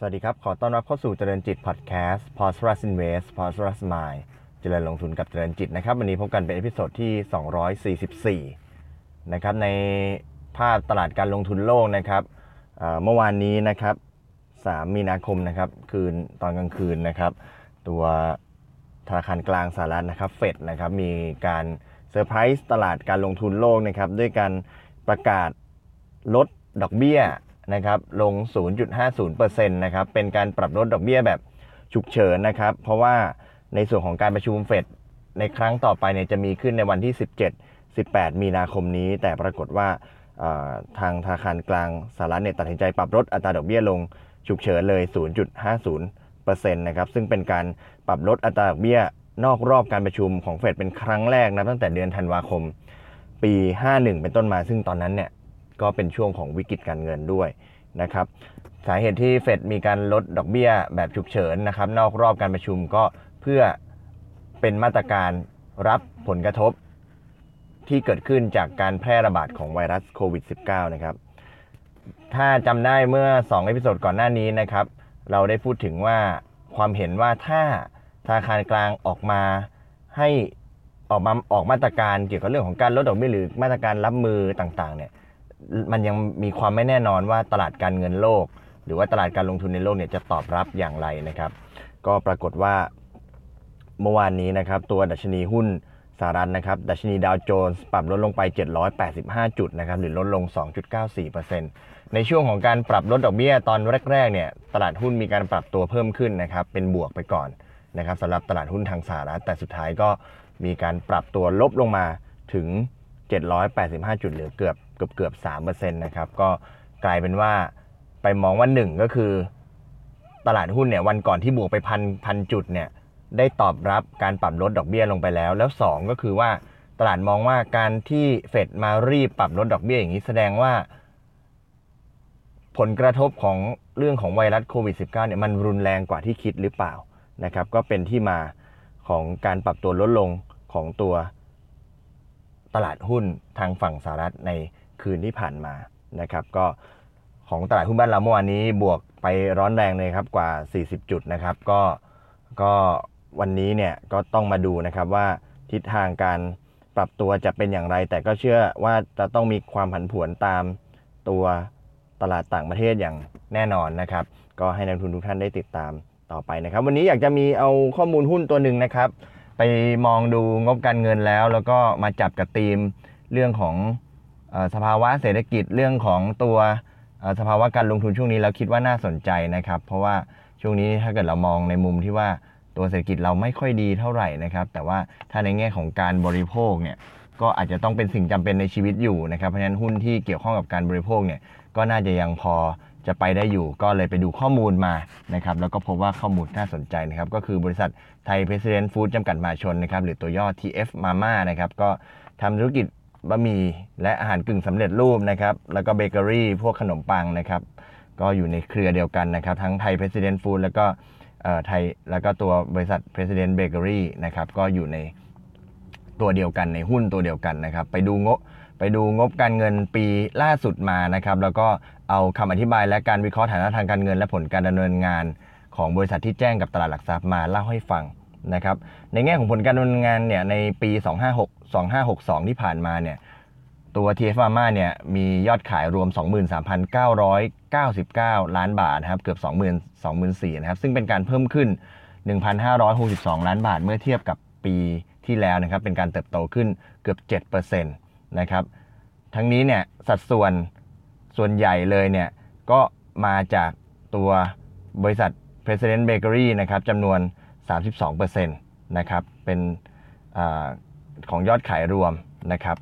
สวัสดีครับขอต้อนรับเข้าสู่เจริญจิตพอดแคสต์ Prosperous Invest Prosperous Mind เจริญลงทุนกับเจริญจิตนะครับวันนี้พบกันเป็นเอพิโซดที่244นะครับในภาพตลาดการลงทุนโลกนะครับเมื่อวานนี้นะครับ3มีนาคมนะครับคืนตอนกลางคืนนะครับตัวธนาคารกลางสหรัฐนะครับเฟดนะครับมีการเซอร์ไพรส์ตลาดการลงทุนโลกนะครับด้วยการประกาศลดดอกเบี้ยนะครับลง 0.50% นะครับเป็นการปรับลดดอกเบี้ยแบบฉุกเฉินนะครับเพราะว่าในส่วนของการประชุมเฟดในครั้งต่อไปเนี่ยจะมีขึ้นในวันที่17-18 มีนาคมนี้แต่ปรากฏว่าทางธนาคารกลางสหรัฐเนี่ยตัดสินใจปรับลดอัตราดอกเบี้ยลงฉุกเฉินเลย 0.50% นะครับซึ่งเป็นการปรับลดอัตราดอกเบี้ยนอกรอบการประชุมของเฟดเป็นครั้งแรกนะตั้งแต่เดือนธันวาคมปี51เป็นต้นมาซึ่งตอนนั้นเนี่ยก็เป็นช่วงของวิกฤตการเงินด้วยนะครับสาเหตุที่เฟดมีการลดดอกเบี้ยแบบฉุกเฉินนะครับนอกรอบการประชุมก็เพื่อเป็นมาตรการรับผลกระทบที่เกิดขึ้นจากการแพร่ระบาดของไวรัสโควิด -19 นะครับถ้าจำได้เมื่อ2เอพิโซดก่อนหน้านี้นะครับเราได้พูดถึงว่าความเห็นว่าถ้าธนาคารกลางออกมาให้ออกมาตรการเกี่ยวกับเรื่องของการลดดอกเบี้ยหรือมาตรการรับมือต่างๆเนี่ยมันยังมีความไม่แน่นอนว่าตลาดการเงินโลกหรือว่าตลาดการลงทุนในโลกเนี่ยจะตอบรับอย่างไรนะครับก็ปรากฏว่าเมื่อวานนี้นะครับตัวดัชนีหุ้นสหรัฐนะครับดัชนีดาวโจนส์ปรับลดลงไป785จุดนะครับหรือลดลง 2.94% ในช่วงของการปรับลดดอกเบี้ยตอนแรกๆเนี่ยตลาดหุ้นมีการปรับตัวเพิ่มขึ้นนะครับเป็นบวกไปก่อนนะครับสำหรับตลาดหุ้นทางสหรัฐแต่สุดท้ายก็มีการปรับตัวลบลงมาถึง785จุดหรือเกือบ 3% นะครับก็กลายเป็นว่าไปมองว่า1ก็คือตลาดหุ้นเนี่ยวันก่อนที่บวกไป 1,000 จุดเนี่ยได้ตอบรับการปรับลดดอกเบี้ยลงไปแล้ว2ก็คือว่าตลาดมองว่าการที่เฟดมารีบปรับลดดอกเบี้ยอย่างนี้แสดงว่าผลกระทบของเรื่องของไวรัสโควิด -19 เนี่ยมันรุนแรงกว่าที่คิดหรือเปล่านะครับก็เป็นที่มาของการปรับตัวลดลงของตัวตลาดหุ้นทางฝั่งสหรัฐในคืนที่ผ่านมานะครับก็ของตลาดหุ้นบ้านเราเมื่อวานนี้บวกไปร้อนแรงเลยครับกว่า40จุดนะครับก็วันนี้เนี่ยก็ต้องมาดูนะครับว่าทิศทางการปรับตัวจะเป็นอย่างไรแต่ก็เชื่อว่าจะต้องมีความผันผวนตามตัวตลาดต่างประเทศอย่างแน่นอนนะครับก็ให้นักลงทุนทุกท่านได้ติดตามต่อไปนะครับวันนี้อยากจะมีเอาข้อมูลหุ้นตัวหนึ่งนะครับไปมองดูงบการเงินแล้วก็มาจับกับธีมเรื่องของสภาวะเศรษฐกิจเรื่องของตัวสภาวะการลงทุนช่วงนี้เราคิดว่าน่าสนใจนะครับเพราะว่าช่วงนี้ถ้าเกิดเรามองในมุมที่ว่าตัวเศรษฐกิจเราไม่ค่อยดีเท่าไหร่นะครับแต่ว่าถ้าในแง่ของการบริโภคเนี่ยก็อาจจะต้องเป็นสิ่งจำเป็นในชีวิตอยู่นะครับเพราะฉะนั้นหุ้นที่เกี่ยวข้องกับการบริโภคเนี่ยก็น่าจะยังพอจะไปได้อยู่ก็เลยไปดูข้อมูลมานะครับแล้วก็พบว่าข้อมูลน่าสนใจนะครับก็คือบริษัทไทย President Food จำกัดมหาชนนะครับหรือตัวย่อ TF Mama นะครับก็ทำธุรกิจบะหมี่และอาหารกึ่งสำเร็จรูปนะครับแล้วก็เบเกอรี่พวกขนมปังนะครับก็อยู่ในเครือเดียวกันนะครับทั้งไทย President Food แล้วก็ไทยแล้วก็ตัวบริษัท President Bakery นะครับก็อยู่ในตัวเดียวกันในหุ้นตัวเดียวกันนะครับไปดูงบการเงินปีล่าสุดมานะครับแล้วก็เอาคำอธิบายและการวิเคราะห์ฐานะทางการเงินและผลการดำเนินงานของบริษัทที่แจ้งกับตลาดหลักทรัพย์มาเล่าให้ฟังนะครับในแง่ของผลการดำเนินงานเนี่ยในปี2562ที่ผ่านมาเนี่ยตัว TF Mama เนี่ยมียอดขายรวม 23,999 ล้านบาทครับเกือบ24,000 นะครับซึ่งเป็นการเพิ่มขึ้น 1,562 ล้านบาทเมื่อเทียบกับปีที่แล้วนะครับเป็นการเติบโตขึ้นเกือบ 7% นะครับทั้งนี้เนี่ยสัดส่วนใหญ่เลยเนี่ยก็มาจากตัวบริษัท President Bakery นะครับจำนวน 32% นะครับเป็นของยอดขายรวมนะครับ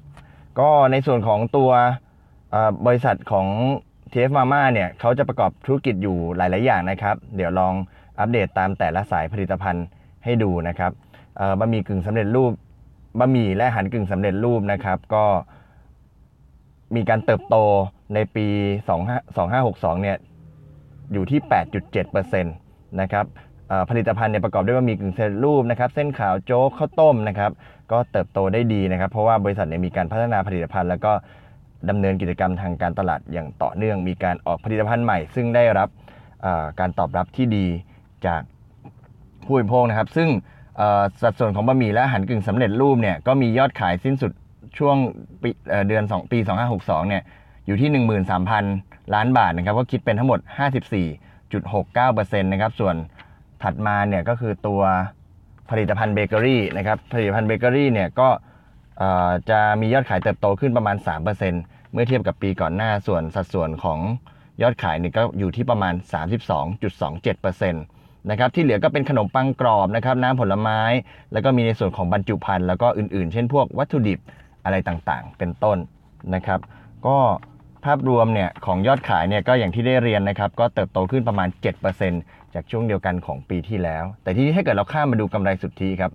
ก็ในส่วนของตัวบริษัทของ TF Mama เนี่ยเขาจะประกอบธุรกิจอยู่หลายๆอย่างนะครับเดี๋ยวลองอัปเดตตามแต่ละสายผลิตภัณฑ์ให้ดูนะครับบะหมี่กึ่งสำเร็จรูปบะหมี่และอาหารกึ่งสำเร็จรูปนะครับก็มีการเติบโตในปี2562เนี่ยอยู่ที่ 8.7% นะครับผลิตภัณฑ์เนี่ยประกอบด้วยบะหมี่กึ่งสำเร็จรูปนะครับเส้นขาวโจ๊กข้าวต้มนะครับก็เติบโตได้ดีนะครับเพราะว่าบริษัทเนี่ยมีการพัฒนาผลิตภัณฑ์แล้วก็ดำเนินกิจกรรมทางการตลาดอย่างต่อเนื่องมีการออกผลิตภัณฑ์ใหม่ซึ่งได้รับ การตอบรับที่ดีจากผู้บริโภคนะครับซึ่งสัดส่วนของบะหมี่และอาหารกึ่งสำเร็จรูปเนี่ยก็มียอดขายสิ้นสุดช่วงเดือน2ปี2562เนี่ยอยู่ที่ 13,000 ล้านบาทนะครับก็คิดเป็นทั้งหมด 54.69% นะครับส่วนถัดมาเนี่ยก็คือตัวผลิตภัณฑ์เบเกอรี่นะครับผลิตภัณฑ์เบเกอรี่เนี่ยก็จะมียอดขายเติบโตขึ้นประมาณ 3% เมื่อเทียบกับปีก่อนหน้าส่วนสัดส่วนของยอดขายเนี่ยก็อยู่ที่ประมาณ 32.27% นะครับที่เหลือก็เป็นขนมปังกรอบนะครับน้ำผลไม้แล้วก็มีในส่วนของบรรจุภัณฑ์แล้วก็อื่นๆเช่นพวกวัตถุดิบอะไรต่างๆเป็นต้นนะครับก็ภาพรวมเนี่ยของยอดขายเนี่ยก็อย่างที่ได้เรียนนะครับก็เติบโตขึ้นประมาณ 7% จากช่วงเดียวกันของปีที่แล้วแต่ที่ถ้าเกิดเราข้ามมาดูกำไรสุทธิครับ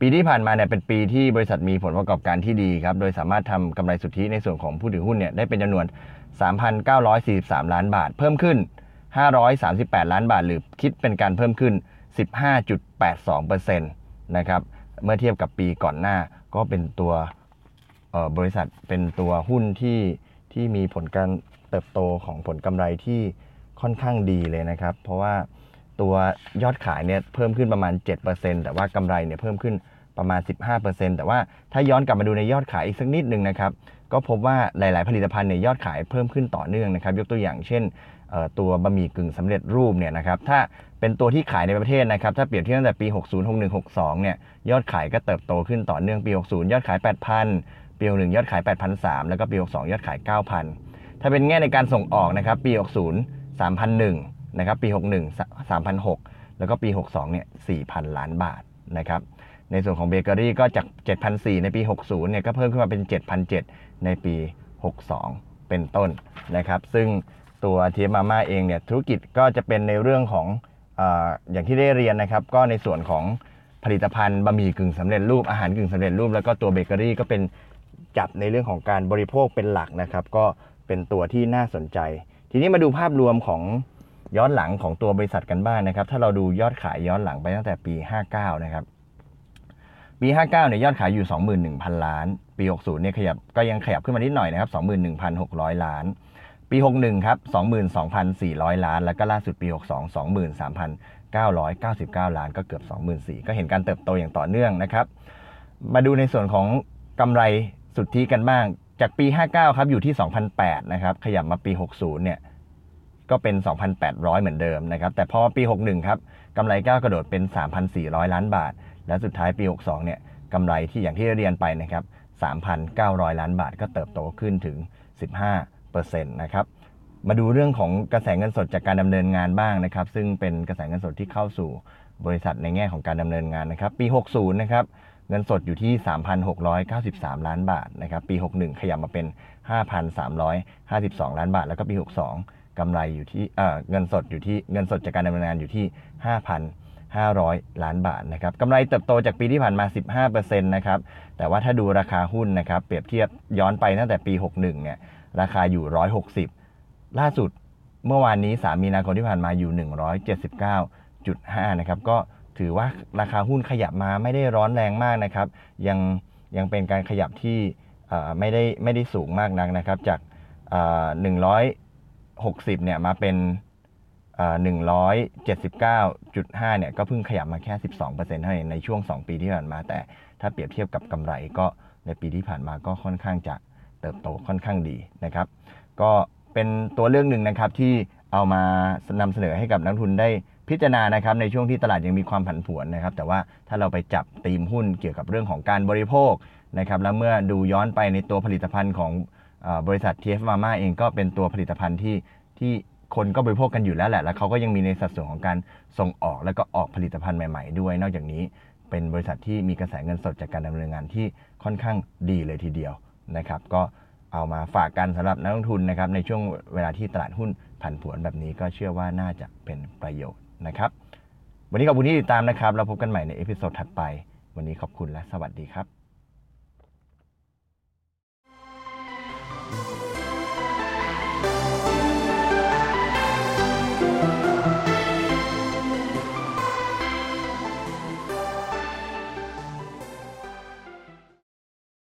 ปีที่ผ่านมาเนี่ยเป็นปีที่บริษัทมีผลประกอบการที่ดีครับโดยสามารถทำกำไรสุทธิในส่วนของผู้ถือหุ้นเนี่ยได้เป็นจำนวน 3,943 ล้านบาทเพิ่มขึ้น538ล้านบาทหรือคิดเป็นการเพิ่มขึ้น 15.82% นะครับเมื่อเทียบกับปีก่อนหน้าก็เป็นตัวบริษัทเป็นตัวหุ้นที่มีผลการเติบโตของผลกำไรที่ค่อนข้างดีเลยนะครับเพราะว่าตัวยอดขายเนี่ยเพิ่มขึ้นประมาณ 7% แต่ว่ากำไรเนี่ยเพิ่มขึ้นประมาณ 15% แต่ว่าถ้าย้อนกลับมาดูในยอดขายอีกสักนิดนึงนะครับก็พบว่าหลายๆผลิตภัณฑ์เนี่ยยอดขายเพิ่มขึ้นต่อเนื่องนะครับยกตัวอย่างเช่นตัวบะหมี่กึ่งสำเร็จรูปเนี่ยนะครับถ้าเป็นตัวที่ขายในประเทศนะครับถ้าเปรียบเทียบตั้งแต่ปี60 61 62เนี่ยยอดขายก็เติบโตขึ้นต่อเนื่องปี60ยอดขาย 8,000 ปี61ยอดขาย 8,300 แล้วก็ปี62ยอดขาย 9,000 ถ้าเป็นแง่ในการส่งออกนะครับปี60 3,100 นะครับปี61 3,600 แล้วก็ปี62เนี่ย 4,000 ล้านบาทนะครับในส่วนของเบเกอรี่ก็จาก 7,400 ในปี60เนี่ยก็เพิ่มขึ้นมาเป็น 7,700 ในปี62เป็นต้นนะครับซึ่งตัว TF Mama เองเนี่ยธุรกิจก็จะเป็นในเรื่องของอย่างที่ได้เรียนนะครับก็ในส่วนของผลิตภัณฑ์บะหมี่กึ่งสำเร็จรูปอาหารกึ่งสำเร็จรูปแล้วก็ตัวเบเกอรี่ก็เป็นจับในเรื่องของการบริโภคเป็นหลักนะครับก็เป็นตัวที่น่าสนใจทีนี้มาดูภาพรวมของย้อนหลังของตัวบริษัทกันบ้าง นะครับถ้าเราดูยอดขายย้อนหลังไปตั้งแต่ปี59นะครับปี59เนี่ยยอดขายอยู่ 21,000 ล้านปี60เนี่ยก็ยังขยับขึ้นมานิดหน่อยนะครับ 21,600 ล้านปี61ครับ 22,400 ล้านแล้วก็ล่าสุดปี62 23,999 ล้านก็เกือบ 24,000 ก็เห็นการเติบโตอย่างต่อเนื่องนะครับมาดูในส่วนของกำไรสุทธิกันบ้างจากปี59ครับอยู่ที่ 2,800 นะครับขยับมาปี60เนี่ยก็เป็น 2,800 เหมือนเดิมนะครับแต่พอปี61ครับกำไรก้าวกระโดดเป็น 3,400 ล้านบาทและสุดท้ายปี62เนี่ยกำไรที่อย่างที่เรียนไปนะครับ 3,900 ล้านบาทก็เติบโตขึ้นถึง 15% นะครับมาดูเรื่องของกระแสเงินสดจากการดำเนินงานบ้างนะครับซึ่งเป็นกระแสเงินสดที่เข้าสู่บริษัทในแง่ของการดำเนินงานนะครับปี60นะครับเงินสดอยู่ที่ 3,693 ล้านบาทนะครับปี61ขยับมาเป็น 5,352 ล้านบาทแล้วก็ปี62กำไรอยู่ที่เงินสดจากการดำเนินงานอยู่ที่ 5,500 ล้านบาทนะครับกำไรเติบโตจากปีที่ผ่านมา 15% นะครับแต่ว่าถ้าดูราคาหุ้นนะครับเปรียบเทียบย้อนไปตั้งแต่ปี61เนี่ยราคาอยู่160ล่าสุดเมื่อวานนี้3มีนาคมที่ผ่านมาอยู่ 179.5 นะครับก็ถือว่าราคาหุ้นขยับมาไม่ได้ร้อนแรงมากนะครับยังเป็นการขยับที่ไม่ได้สูงมากนักนะครับจาก160เนี่ยมาเป็น179.5 เนี่ยก็เพิ่งขยับมาแค่ 12% เท่านั้นในช่วง2ปีที่ผ่านมาแต่ถ้าเปรียบเทียบกับกำไรก็ในปีที่ผ่านมาก็ค่อนข้างจะเติบโตค่อนข้างดีนะครับก็เป็นตัวเรื่องหนึ่งนะครับที่เอามานำเสนอให้กับนักทุนได้พิจารณานะครับในช่วงที่ตลาดยังมีความผันผวนนะครับแต่ว่าถ้าเราไปจับธีมหุ้นเกี่ยวกับเรื่องของการบริโภคนะครับแล้วเมื่อดูย้อนไปในตัวผลิตภัณฑ์ของบริษัท TF Mama เองก็เป็นตัวผลิตภัณฑ์ที่คนก็บริโภคกันอยู่แล้วแหละแล้วเขาก็ยังมีในสัดส่วนของการส่งออกแล้วก็ออกผลิตภัณฑ์ใหม่ๆด้วยนอกจากนี้เป็นบริษัทที่มีกระแสเงินสดจากการดำเนินงานที่ค่อนข้างดีเลยทีเดียวนะครับก็เอามาฝากกันสำหรับนักลงทุนนะครับในช่วงเวลาที่ตลาดหุ้นผันผวนแบบนี้ก็เชื่อว่าน่าจะเป็นประโยชน์นะครับวันนี้ขอบคุณที่ติดตามนะครับแล้วพบกันใหม่ในเอพิโซดถัดไปวันนี้ขอบคุณและสวัสดีครับ